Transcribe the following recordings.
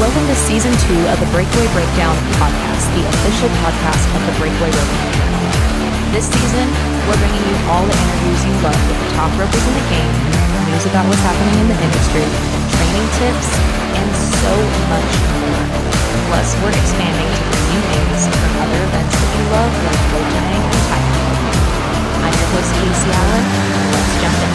Welcome to Season 2 of the Breakaway Breakdown podcast, the official podcast of the Breakaway Roping Journal. This season, we're bringing you all the interviews you love with the top ropers in the game, news about what's happening in the industry, training tips, and so much more. Plus, we're expanding to new things from other events that you love, like rope tying and tying. I'm your host, Casey Allen. Let's jump in.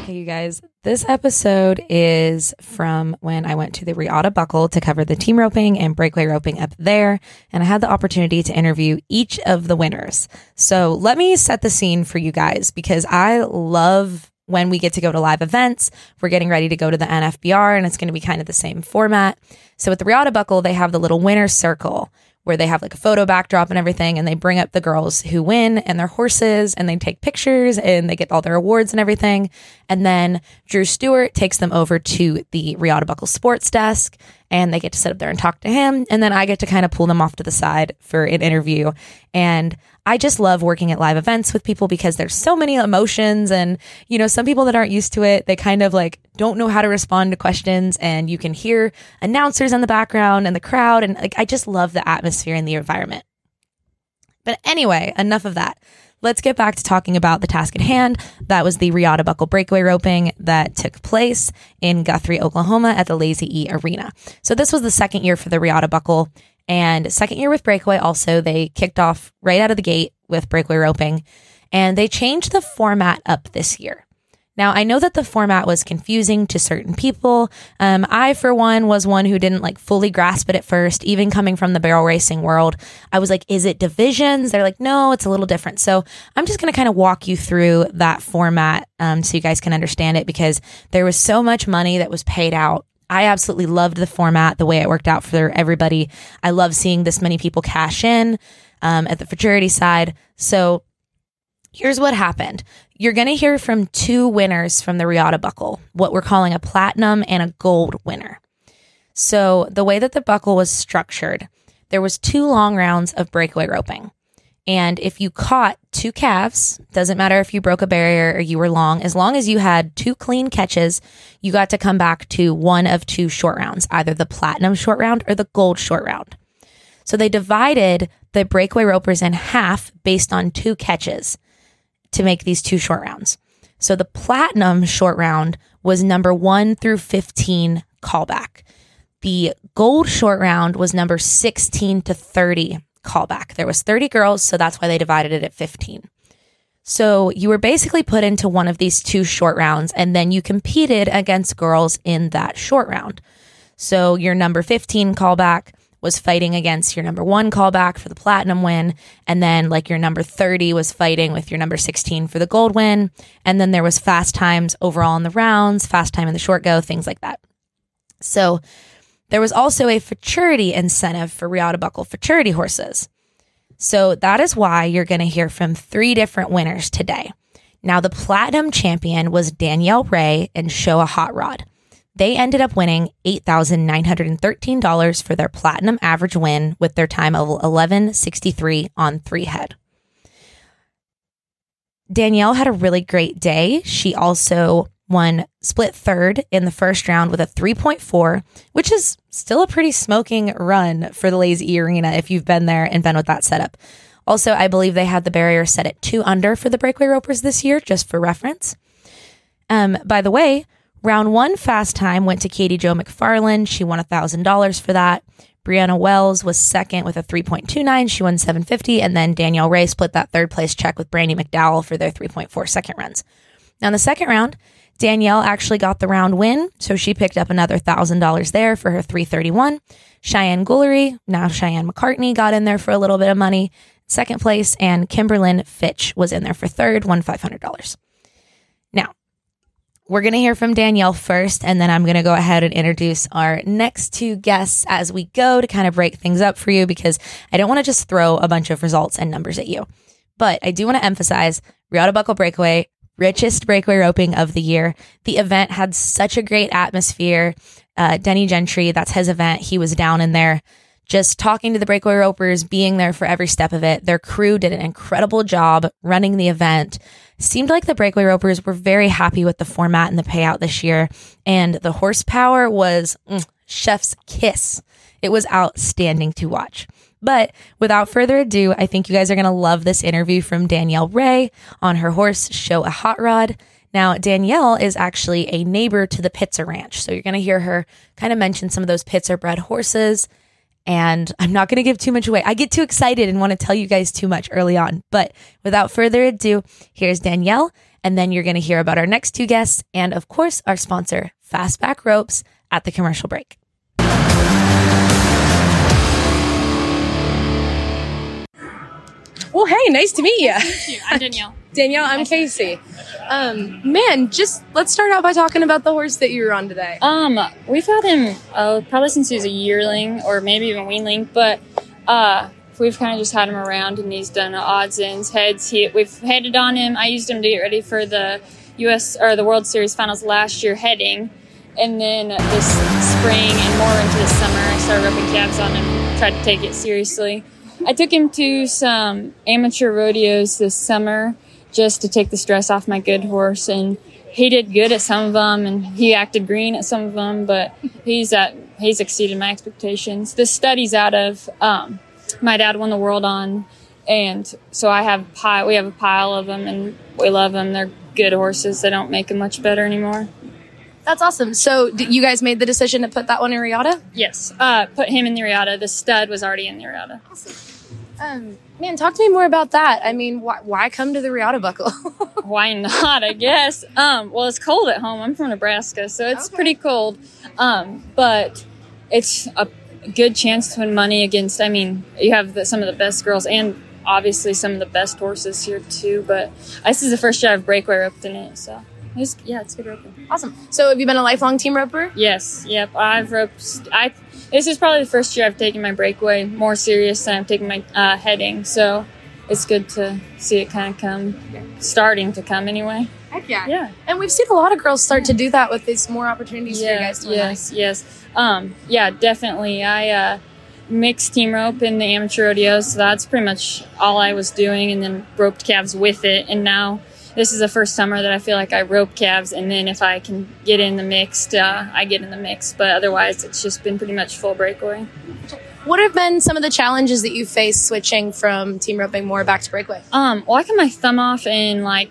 Okay, you guys, this episode is from when I went to the Riata Buckle to cover the team roping and breakaway roping up there, and I had the opportunity to interview each of the winners. So let me set the scene for you guys, because I love when we get to go to live events. We're getting ready to go to the NFBR, and it's going to be kind of the same format. So at the Riata Buckle, they have the little winner circle, where they have like a photo backdrop and everything, and they bring up the girls who win and their horses, and they take pictures and they get all their awards and everything. And then Drew Stewart takes them over to the Riata Buckle sports desk, and they get to sit up there and talk to him. And then I get to kind of pull them off to the side for an interview. And I just love working at live events with people, because there's so many emotions, and, you know, some people that aren't used to it, they kind of like don't know how to respond to questions, and you can hear announcers in the background and the crowd. And like, I just love the atmosphere and the environment. But anyway, enough of that. Let's get back to talking about the task at hand. That was the Riata Buckle breakaway roping that took place in Guthrie, Oklahoma at the Lazy E Arena. So this was the second year for the Riata Buckle, and second year with breakaway also. They kicked off right out of the gate with breakaway roping, and they changed the format up this year. Now, I know that the format was confusing to certain people. I, for one, was one who didn't like fully grasp it at first, even coming from the barrel racing world. I was like, is it divisions? They're like, no, it's a little different. So I'm just going to kind of walk you through that format so you guys can understand it, because there was so much money that was paid out. I absolutely loved the format, the way it worked out for everybody. I love seeing this many people cash in at the futurity side. So here's what happened. You're going to hear from two winners from the Riata Buckle, what we're calling a platinum and a gold winner. So the way that the buckle was structured, there was 2 long rounds of breakaway roping. And if you caught 2 calves, doesn't matter if you broke a barrier or you were long as you had 2 clean catches, you got to come back to one of 2 short rounds, either the platinum short round or the gold short round. So they divided the breakaway ropers in half based on 2 catches to make these 2 short rounds. So the platinum short round was number 1 through 15 callback. The gold short round was number 16 to 30 callback. There was 30 girls, so that's why they divided it at 15. So you were basically put into one of these 2 short rounds, and then you competed against girls in that short round. So your number 15 callback was fighting against your number 1 callback for the platinum win. And then like your number 30 was fighting with your number 16 for the gold win. And then there was fast times overall in the rounds, fast time in the short go, things like that. So there was also a futurity incentive for Riata Buckle futurity horses. So that is why you're going to hear from 3 different winners today. Now the platinum champion was Danielle Wray and Shoa Hot Rod. They ended up winning $8,913 for their platinum average win with their time of 11:63 on 3 head. Danielle had a really great day. She also won split third in the first round with a 3.4, which is still a pretty smoking run for the Lazy E Arena if you've been there and been with that setup. Also, I believe they had the barrier set at 2 under for the breakaway ropers this year, just for reference. By the way, round 1 fast time went to Katie Jo McFarland. She won $1,000 for that. Brianna Wells was second with a 3.29. She won $750. And then Danielle Wray split that third place check with Brandy McDowell for their 3.4 second runs. Now in the second round, Danielle actually got the round win. So she picked up another $1,000 there for her 3.31. Cheyenne Gulery, now Cheyenne McCartney, got in there for a little bit of money, second place. And Kimberlyn Fitch was in there for third, won $500. Now, we're going to hear from Danielle first, and then I'm going to go ahead and introduce our next 2 guests as we go to kind of break things up for you, because I don't want to just throw a bunch of results and numbers at you. But I do want to emphasize Riata Buckle Breakaway, richest breakaway roping of the year. The event had such a great atmosphere. Denny Gentry, that's his event. He was down in there just talking to the breakaway ropers, being there for every step of it. Their crew did an incredible job running the event. seemed like the Breakaway Ropers were very happy with the format and the payout this year, and the horsepower was chef's kiss. It was outstanding to watch. But without further ado, I think you guys are going to love this interview from Danielle Wray on her horse, Shoa Hot Rod. Now, Danielle is actually a neighbor to the Pitzer Ranch, so you're going to hear her kind of mention some of those Pitzer bred horses, and I'm not going to give too much away. I get too excited and want to tell you guys too much early on, but without further ado, here's Danielle, and then you're going to hear about our next two guests and, of course, our sponsor, Fastback Ropes, at the commercial break. Well, hey, nice to meet you. Nice to meet you. I'm Danielle. Danielle, I'm Casey. Just let's start out by talking about the horse that you were on today. We've had him probably since he was a yearling or maybe even weanling, but we've kind of just had him around, and he's done odds, ends, heads. We've headed on him. I used him to get ready for the U.S. or the World Series Finals last year heading, and then this spring and more into the summer, I started roping calves on him, tried to take it seriously. I took him to some amateur rodeos this summer just to take the stress off my good horse, and he did good at some of them, and he acted green at some of them, but he's exceeded my expectations. This stud's out of my dad won the world on, and so we have a pile of them, and we love them. They're good horses. They don't make them much better anymore. That's awesome. So you guys made the decision to put that one in Riata? Yes. Put him in the Riata. The stud was already in the Riata. Awesome. Talk to me more about that. I mean, why come to the Riata Buckle? Why not, I guess. It's cold at home. I'm from Nebraska, so it's pretty cold. But it's a good chance to win money against, you have some of the best girls and obviously some of the best horses here too. But this is the first year I've breakaway roped in it, so. It's good roping. Awesome. So have you been a lifelong team roper? Yes. Yep. I've roped. This is probably the first year I've taken my breakaway more serious than I've taken my heading. So it's good to see it kind of starting to come anyway. Heck yeah. Yeah. And we've seen a lot of girls start to do that with these more opportunities for you guys to win. Yes. Definitely. I mixed team rope in the amateur rodeo. So that's pretty much all I was doing, and then roped calves with it. And now, this is the first summer that I feel like I rope calves, and then if I can get in the mixed, I get in the mix. But otherwise, it's just been pretty much full breakaway. What have been some of the challenges that you faced switching from team roping more back to breakaway? I cut my thumb off in 15,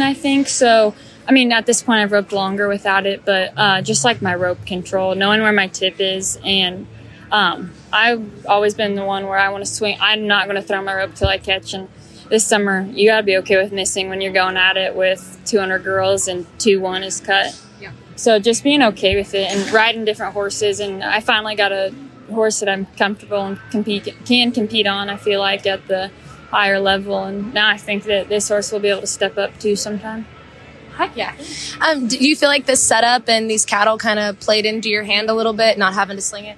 I think. So, at this point, I've roped longer without it, but just like my rope control, knowing where my tip is, and I've always been the one where I want to swing. I'm not going to throw my rope till I catch, and this summer, you got to be okay with missing when you're going at it with 200 girls and 2-1 is cut. Yeah. So just being okay with it and riding different horses. And I finally got a horse that I'm comfortable and can compete on, I feel like, at the higher level. And now I think that this horse will be able to step up to sometime. Heck yeah. Do you feel like this setup and these cattle kind of played into your hand a little bit, not having to sling it?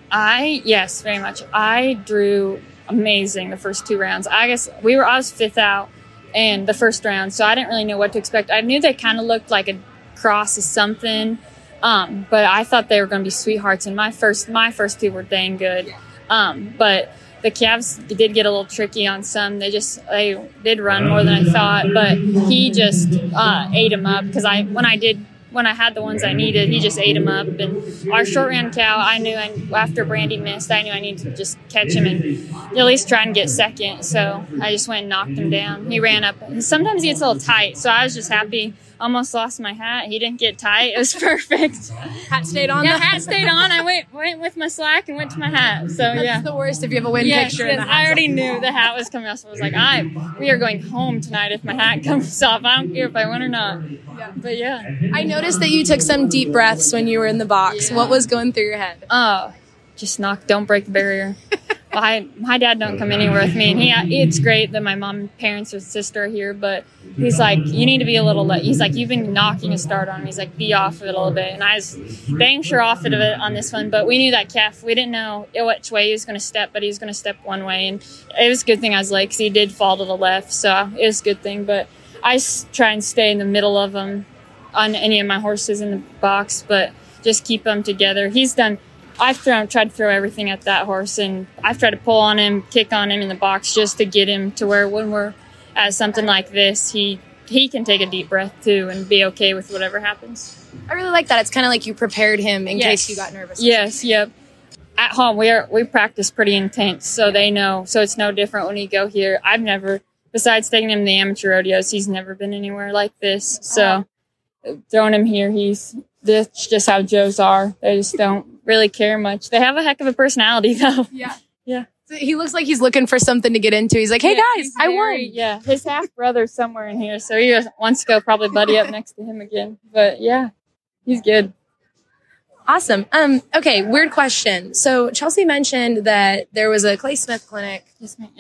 Yes, very much. I drew amazing the first two rounds. I was fifth out in the first round, so I didn't really know what to expect. I knew they kind of looked like a cross of something, but I thought they were going to be sweethearts, and my first two were dang good. But the calves did get a little tricky on some. They did run more than I thought, but he just ate them up, because when I had the ones I needed, he just ate them up. And our short round cow, after Brandy missed, I knew I needed to just catch him and at least try and get second. So I just went and knocked him down. He ran up. Sometimes he gets a little tight, so I was just happy. Almost lost my hat. He didn't get tight. It was perfect. Hat stayed on. Yeah, hat stayed on. I went with my slack and went to my hat. So that's the worst if you have a wind picture. And the I already knew the hat was coming off. So I was like, we are going home tonight if my hat comes off. I don't care if I win or not. Yeah. But I noticed that you took some deep breaths when you were in the box. Yeah. What was going through your head? Don't break the barrier. My dad don't come anywhere with me, and it's great that my mom and parents or sister are here, but he's like, you need to be a little late. He's like, you've been knocking a start on me. He's like, be off of it a little bit. And I was dang sure off of it on this one, but we knew that calf. We didn't know which way he was going to step, but he was going to step one way. And it was a good thing I was late, because he did fall to the left, so it was a good thing. But I try and stay in the middle of them on any of my horses in the box, but just keep them together. I've tried to throw everything at that horse, and I've tried to pull on him, kick on him in the box just to get him to where when we're at something like this, he can take a deep breath too and be okay with whatever happens. I really like that. It's kind of like you prepared him in case you got nervous. Yes, yep. At home, we practice pretty intense, so they know. So it's no different when you go here. I've never, besides taking him to the amateur rodeos, he's never been anywhere like this. So throwing him here, that's just how Joes are. They just don't really care much. They have a heck of a personality, though. Yeah. Yeah. So he looks like he's looking for something to get into. He's like, hey, guys, I won. Yeah, his half-brother's somewhere in here, so he wants to go probably buddy up next to him again. But, yeah, he's good. Awesome. Okay, weird question. So Chelsea mentioned that there was a Clay Smith clinic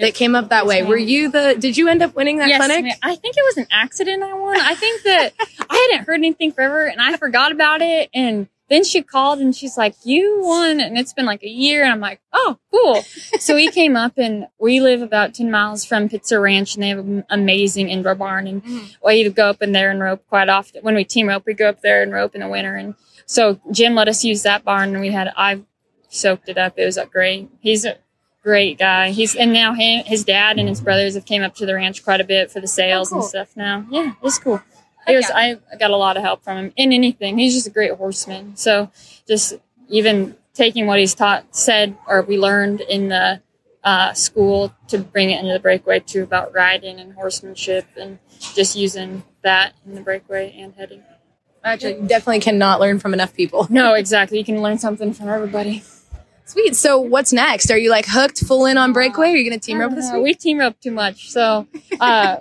that came up that way. Did you end up winning that clinic? Ma'am. I think it was an accident I won. I think that I hadn't heard anything forever, and I forgot about it, and then she called and she's like, you won. And it's been like a year. And I'm like, oh, cool. So we came up, and we live about 10 miles from Pitzer Ranch, and they have an amazing indoor barn. And we go up in there and rope quite often. When we team rope, we go up there and rope in the winter. And so Jim let us use that barn, and I soaked it up. It was great. He's a great guy. And now his dad and his brothers have came up to the ranch quite a bit for the sales and stuff now. Yeah, it's cool. I got a lot of help from him in anything. He's just a great horseman. So just even taking what he's we learned in the school to bring it into the breakaway too, about riding and horsemanship, and just using that in the breakaway and heading. Actually, you definitely cannot learn from enough people. No, exactly. You can learn something from everybody. Sweet. So what's next? Are you hooked full in on breakaway? Or are you going to team rope this week? We team rope too much. So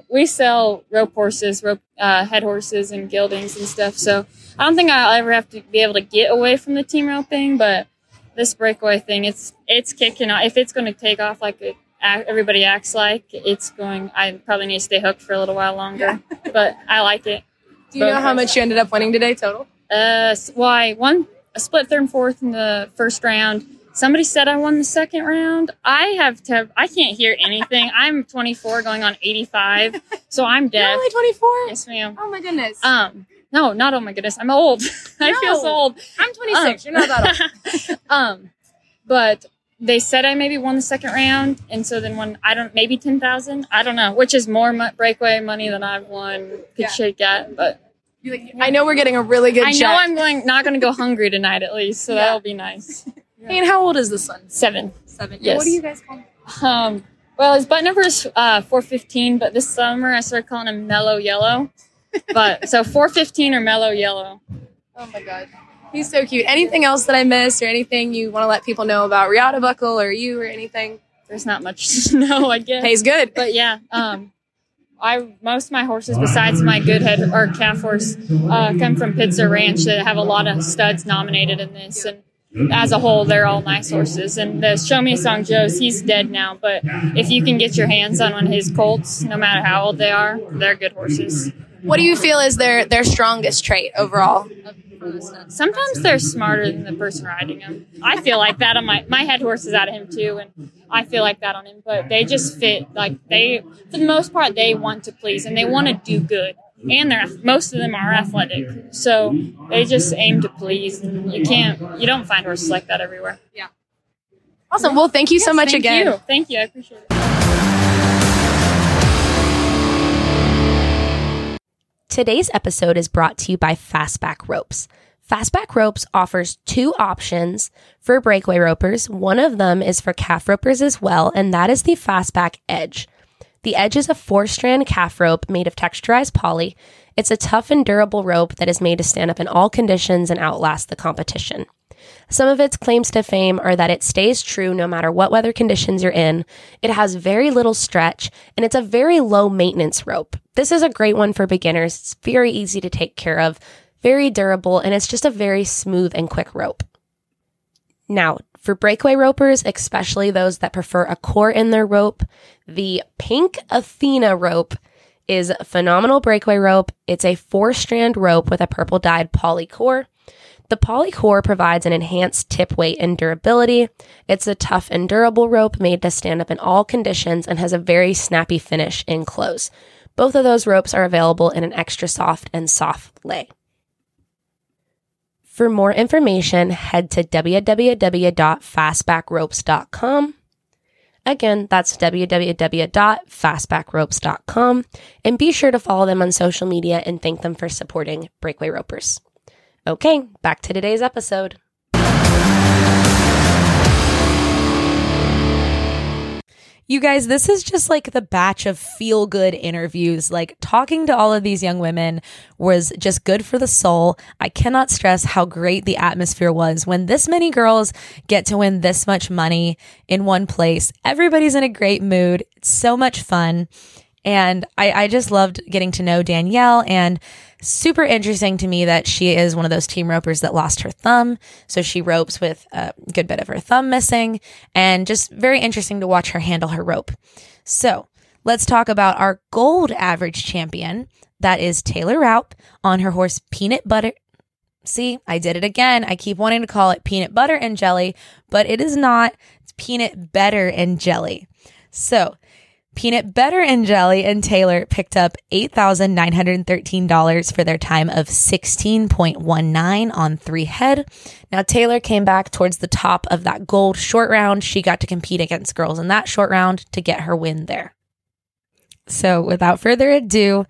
we sell rope horses, head horses and geldings and stuff. So I don't think I'll ever have to be able to get away from the team rope thing. But this breakaway thing, it's kicking off. If it's going to take off like everybody acts like it's going, I probably need to stay hooked for a little while longer. Yeah. But I like it. Do you know how much you ended up winning today total? I won a split third and fourth in the first round. Somebody said I won the second round. I can't hear anything. I'm 24 going on 85, so I'm deaf. You're only 24? Yes, ma'am. Oh, my goodness. No, not oh, my goodness. I'm old. I feel so old. I'm 26. You're not that old. But they said I maybe won the second round, and so then maybe 10,000. I don't know, which is more breakaway money than I've won shake at, but. I know we're getting a really good check. I know I'm not going to go hungry tonight at least, so that'll be nice. Hey, and how old is this one? Seven. Yes. What do you guys call him? His butt number is 415, but this summer I started calling him Mellow Yellow. But so 415 or Mellow Yellow. Oh my God, he's so cute. Anything else that I missed, or anything you want to let people know about Riata Buckle or you or anything? There's not much to know, I guess. Pays good, but yeah. Most of my horses, besides my good head or calf horse, come from Pitzer Ranch that have a lot of studs nominated in this. And as a whole, they're all nice horses. And the Show Me a Song Joe's, he's dead now, but if you can get your hands on one of his colts, no matter how old they are, they're good horses. What do you feel is their strongest trait overall? Sometimes they're smarter than the person riding them. I feel like that on my head horse is out of him too, and I feel like that on him. But they just fit, for the most part, they want to please, and they want to do good. And most of them are athletic, so they just aim to please. And you don't find horses like that everywhere. Yeah. Awesome. Well, thank you so much again. Thank you. I appreciate it. Today's episode is brought to you by Fastback Ropes. Fastback Ropes offers two options for breakaway ropers. One of them is for calf ropers as well, and that is the Fastback Edge. The Edge is a 4-strand calf rope made of texturized poly. It's a tough and durable rope that is made to stand up in all conditions and outlast the competition. Some of its claims to fame are that it stays true no matter what weather conditions you're in, it has very little stretch, and it's a very low maintenance rope. This is a great one for beginners. It's very easy to take care of, very durable, and it's just a very smooth and quick rope. Now, for breakaway ropers, especially those that prefer a core in their rope, the Pink Athena rope is a phenomenal breakaway rope. It's a 4-strand rope with a purple dyed poly core. The poly core provides an enhanced tip weight and durability. It's a tough and durable rope made to stand up in all conditions and has a very snappy finish in close. Both of those ropes are available in an extra soft and soft lay. For more information, head to www.fastbackropes.com. Again, that's www.fastbackropes.com. And be sure to follow them on social media and thank them for supporting Breakaway Ropers. Okay, back to today's episode. You guys, this is just like the batch of feel-good interviews. Like, talking to all of these young women was just good for the soul. I cannot stress how great the atmosphere was. When this many girls get to win this much money in one place, everybody's in a great mood. It's so much fun. And I just loved getting to know Danielle, and super interesting to me that she is one of those team ropers that lost her thumb. So she ropes with a good bit of her thumb missing, and just very interesting to watch her handle her rope. So let's talk about our gold average champion. That is Taylor Raupe on her horse Peanut Butter. See, I did it again. I keep wanting to call it Peanut Butter and Jelly, but it is not. It's Peanut Better and Jelly. So Peanut Butter and Jelly and Taylor picked up $8,913 for their time of 16.19 on three head. Now, Taylor came back towards the top of that gold short round. She got to compete against girls in that short round to get her win there. So without further ado,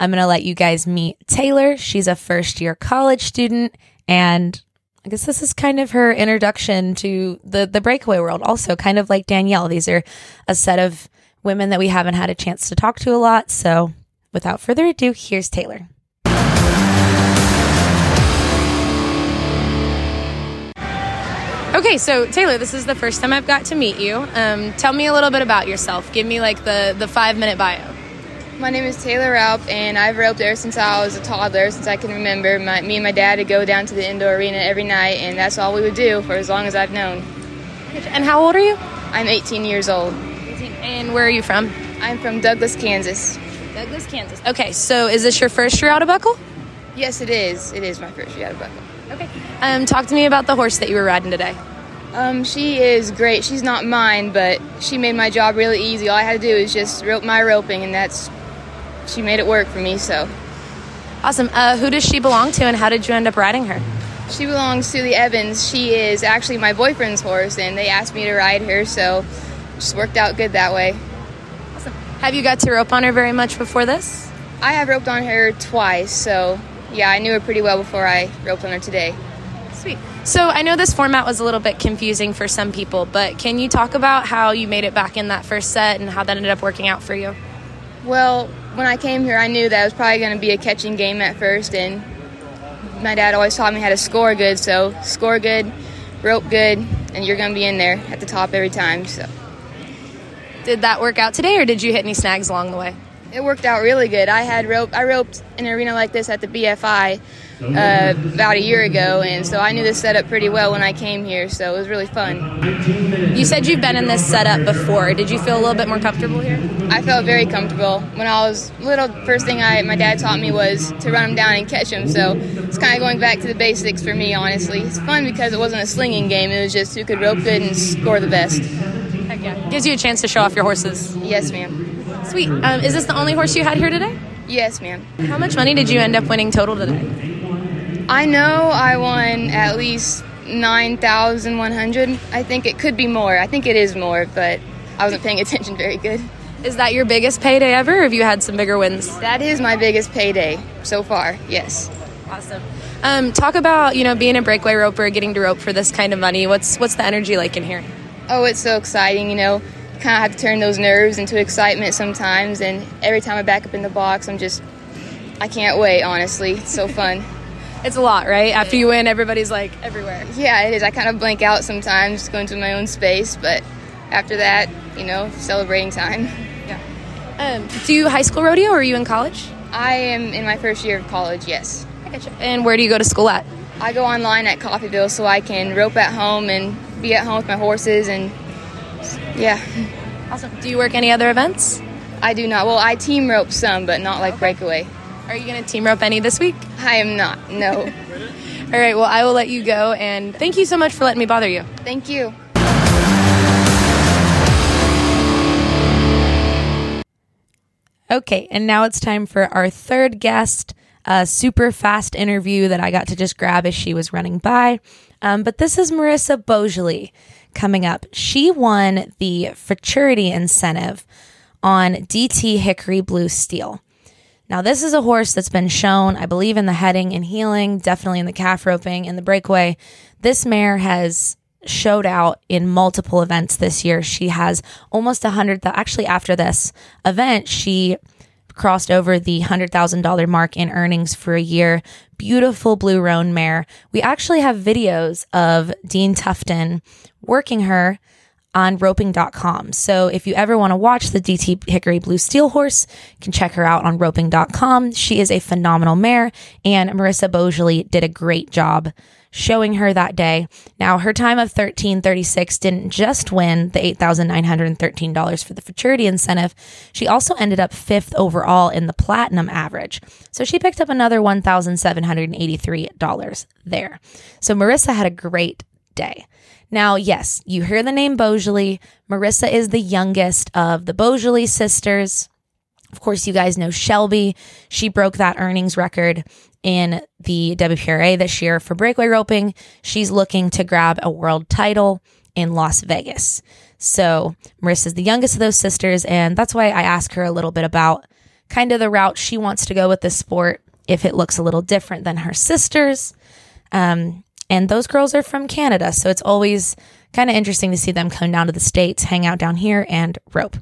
I'm going to let you guys meet Taylor. She's a first-year college student, and I guess this is kind of her introduction to the breakaway world. Also, kind of like Danielle, these are a set of women that we haven't had a chance to talk to a lot. So without further ado, here's Taylor. Okay, so Taylor, this is the first time I've got to meet you. Tell me a little bit about yourself. Give me like the 5-minute bio. My name is Taylor Raupe, and I've roped ever since I was a toddler, since I can remember. Me and my dad would go down to the indoor arena every night, and that's all we would do for as long as I've known. And how old are you? I'm 18 years old. And where are you from? I'm from Douglas, Kansas. Douglas, Kansas. Okay, so is this your first Riata Buckle? Yes, it is. It is my first Riata Buckle. Okay. Talk to me about the horse that you were riding today. She is great. She's not mine, but she made my job really easy. All I had to do is just rope my roping, and she made it work for me, so. Awesome. Who does she belong to, and how did you end up riding her? She belongs to the Evans. She is actually my boyfriend's horse, and they asked me to ride her, so just worked out good that way. Awesome. Have you got to rope on her very much before this? I have roped on her twice, so yeah, I knew her pretty well before I roped on her today. Sweet. So I know this format was a little bit confusing for some people, but can you talk about how you made it back in that first set and how that ended up working out for you? Well, when I came here, I knew that it was probably going to be a catching game at first, and my dad always taught me how to score good, so score good, rope good, and you're going to be in there at the top every time, so. Did that work out today, or did you hit any snags along the way? It worked out really good. I roped an arena like this at the BFI about a year ago, and so I knew this setup pretty well when I came here, so it was really fun. You said you've been in this setup before. Did you feel a little bit more comfortable here? I felt very comfortable. When I was little, first thing my dad taught me was to run them down and catch them, so it's kind of going back to the basics for me, honestly. It's fun because it wasn't a slinging game. It was just who could rope good and score the best. Heck yeah. Gives you a chance to show off your horses. Yes, ma'am. Sweet. Is this the only horse you had here today? Yes, ma'am. How much money did you end up winning total today? I know I won at least $9,100. I think it could be more. I think it is more, but I wasn't paying attention very good. Is that your biggest payday ever, or have you had some bigger wins? That is my biggest payday so far, yes. Awesome. Talk about, being a breakaway roper, getting to rope for this kind of money. What's the energy like in here? Oh, it's so exciting, kind of have to turn those nerves into excitement sometimes, and every time I back up in the box, I can't wait, honestly. It's so fun. It's a lot, right? After you win, everybody's, everywhere. Yeah, it is. I kind of blank out sometimes, go into my own space, but after that, celebrating time. Yeah. Do you high school rodeo, or are you in college? I am in my first year of college, yes. I gotcha. And where do you go to school at? I go online at Coffeyville so I can rope at home and be at home with my horses, and yeah. Awesome. Do you work any other events? I do not. Well, I team rope some, but not like breakaway. Are you going to team rope any this week? I am not, no. All right, well, I will let you go, and thank you so much for letting me bother you. Thank you. Okay, and now it's time for our third guest, a super fast interview that I got to just grab as she was running by. But this is Marissa Boisjoli. coming up. She won the Futurity Incentive on DT Hickory Blue Steel. Now, this is a horse that's been shown, I believe, in the heading and heeling, definitely in the calf roping and the breakaway. This mare has showed out in multiple events this year. She has almost 100. Actually, after this event, she crossed over the $100,000 mark in earnings for a year. Beautiful blue roan mare. We actually have videos of Dean Tufton working her on roping.com. So if you ever want to watch the DT Hickory Blue Steel horse, you can check her out on roping.com. She is a phenomenal mare, and Marissa Boisjoli did a great job showing her that day. Now, her time of 13:36 didn't just win the $8,913 for the Futurity Incentive. She also ended up 5th overall in the Platinum average. So she picked up another $1,783 there. So Marissa had a great day. Now, yes, you hear the name Boisjoli. Marissa is the youngest of the Boisjoli sisters. Of course, you guys know Shelby. She broke that earnings record in the WPRA this year for breakaway roping. She's looking to grab a world title in Las Vegas. So Marissa's the youngest of those sisters, and that's why I asked her a little bit about kind of the route she wants to go with this sport, if it looks a little different than her sisters. And those girls are from Canada, so it's always kind of interesting to see them come down to the States, hang out down here, and rope.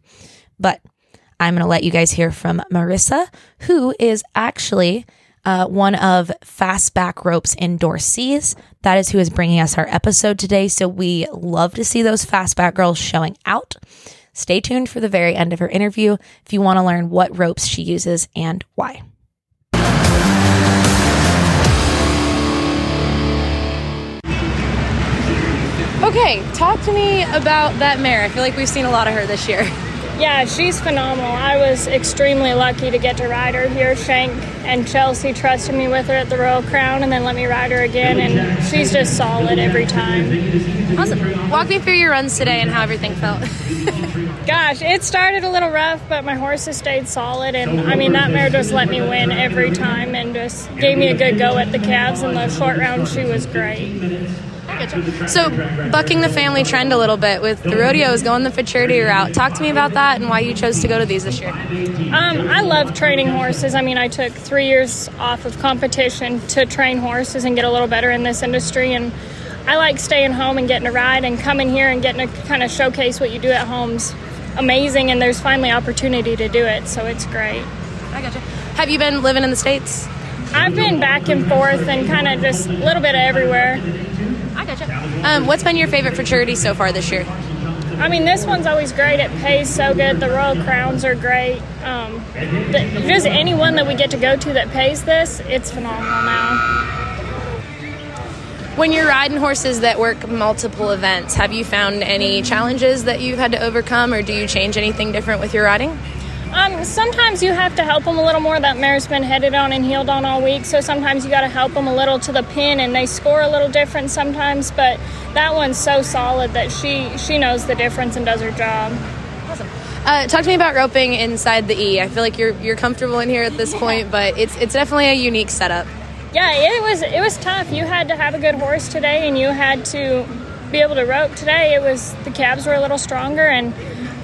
But I'm going to let you guys hear from Marissa, who is actually one of Fastback Ropes endorsees. That is who is bringing us our episode today, so we love to see those Fastback girls showing out. Stay tuned for the very end of her interview if you want to learn what ropes she uses and why. Okay, talk to me about that mare. I feel like we've seen a lot of her this year. Yeah, she's phenomenal. I was extremely lucky to get to ride her here. Shank and Chelsea trusted me with her at the Royal Crown and then let me ride her again, and she's just solid every time. Awesome. Walk me through your runs today and how everything felt. Gosh, it started a little rough, but my horses stayed solid, and I mean, that mare just let me win every time and just gave me a good go at the calves, and the short round she was great. So, bucking the family trend a little bit with the rodeos, going the futurity route. Talk to me about that and why you chose to go to these this year. I love training horses. I mean, I took 3 years off of competition to train horses and get a little better in this industry. And I like staying home and getting to ride, and coming here and getting to kind of showcase what you do at home's amazing. And there's finally opportunity to do it, so it's great. I gotcha. Have you been living in the States? I've been back and forth and kind of just a little bit of everywhere. I gotcha. What's been your favorite futurity so far this year? I mean, this one's always great. It pays so good. The Royal Crowns are great. Just anyone that we get to go to that pays this, it's phenomenal now. When you're riding horses that work multiple events, have you found any challenges that you've had to overcome, or do you change anything different with your riding? Sometimes you have to help them a little more. That mare's been headed on and heeled on all week, so sometimes you got to help them a little to the pin, and they score a little different sometimes, but that one's so solid that she knows the difference and does her job. Awesome. Talk to me about roping inside the E. I feel like you're comfortable in here at this point, but it's definitely a unique setup. Yeah, it was tough. You had to have a good horse today, and you had to be able to rope today. It was, the calves were a little stronger, and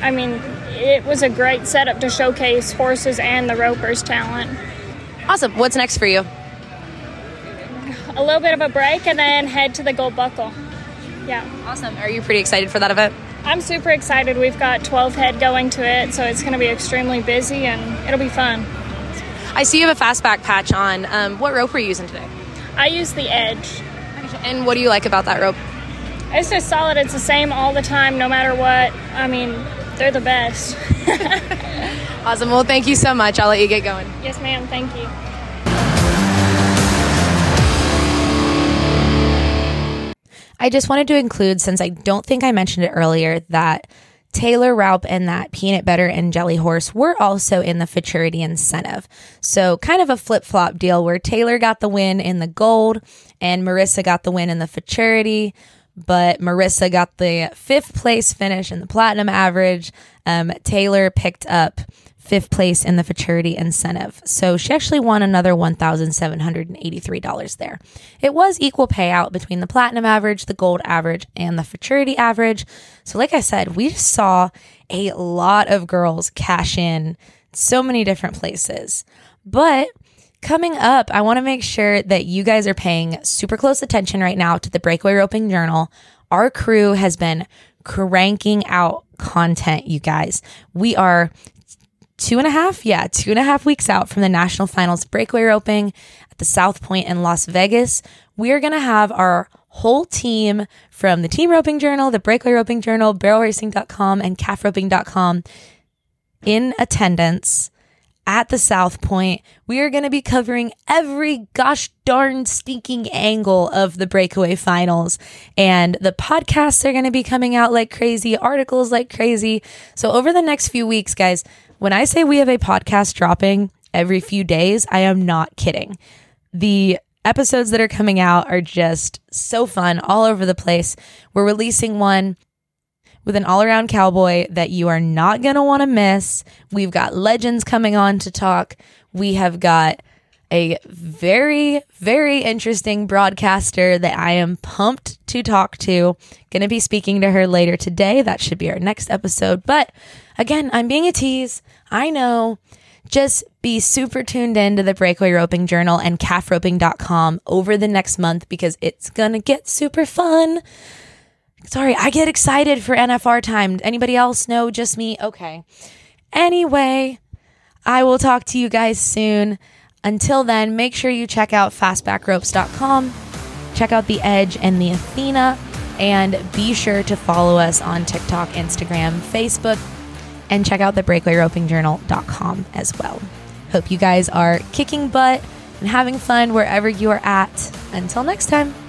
I mean, it was a great setup to showcase horses and the ropers' talent. Awesome. What's next for you? A little bit of a break and then head to the Gold Buckle. Yeah. Awesome. Are you pretty excited for that event? I'm super excited. We've got 12 head going to it, so it's going to be extremely busy, and it'll be fun. I see you have a fastback patch on. What rope are you using today? I use the Edge. And what do you like about that rope? It's just solid. It's the same all the time, no matter what. I mean, they're the best. Awesome. Well, thank you so much. I'll let you get going. Yes, ma'am. Thank you. I just wanted to include, since I don't think I mentioned it earlier, that Taylor Raupe and that Peanut Butter and Jelly horse were also in the Futurity Incentive. So kind of a flip-flop deal where Taylor got the win in the gold and Marissa got the win in the Futurity. But Marissa got the 5th place finish in the platinum average. Taylor picked up 5th place in the Futurity Incentive. So she actually won another $1,783 there. It was equal payout between the platinum average, the gold average, and the Futurity average. So like I said, we just saw a lot of girls cash in so many different places. But coming up, I want to make sure that you guys are paying super close attention right now to the Breakaway Roping Journal. Our crew has been cranking out content, you guys. We are 2.5 weeks out from the National Finals Breakaway Roping at the South Point in Las Vegas. We are going to have our whole team from the Team Roping Journal, the Breakaway Roping Journal, BarrelRacing.com, and CalfRoping.com in attendance at the South Point. We are going to be covering every gosh darn stinking angle of the Breakaway Finals, and the podcasts are going to be coming out like crazy, articles like crazy. So over the next few weeks, guys, when I say we have a podcast dropping every few days, I am not kidding. The episodes that are coming out are just so fun, all over the place. We're releasing one with an all-around cowboy that you are not going to want to miss. We've got legends coming on to talk. We have got a very, very interesting broadcaster that I am pumped to talk to. Going to be speaking to her later today. That should be our next episode. But again, I'm being a tease. I know. Just be super tuned in to the Breakaway Roping Journal and calfroping.com over the next month, because it's going to get super fun. Sorry, I get excited for NFR time. Anybody else? No, just me? Okay. Anyway, I will talk to you guys soon. Until then, make sure you check out fastbackropes.com. Check out The Edge and The Athena. And be sure to follow us on TikTok, Instagram, Facebook. And check out the breakawayropingjournal.com as well. Hope you guys are kicking butt and having fun wherever you are at. Until next time.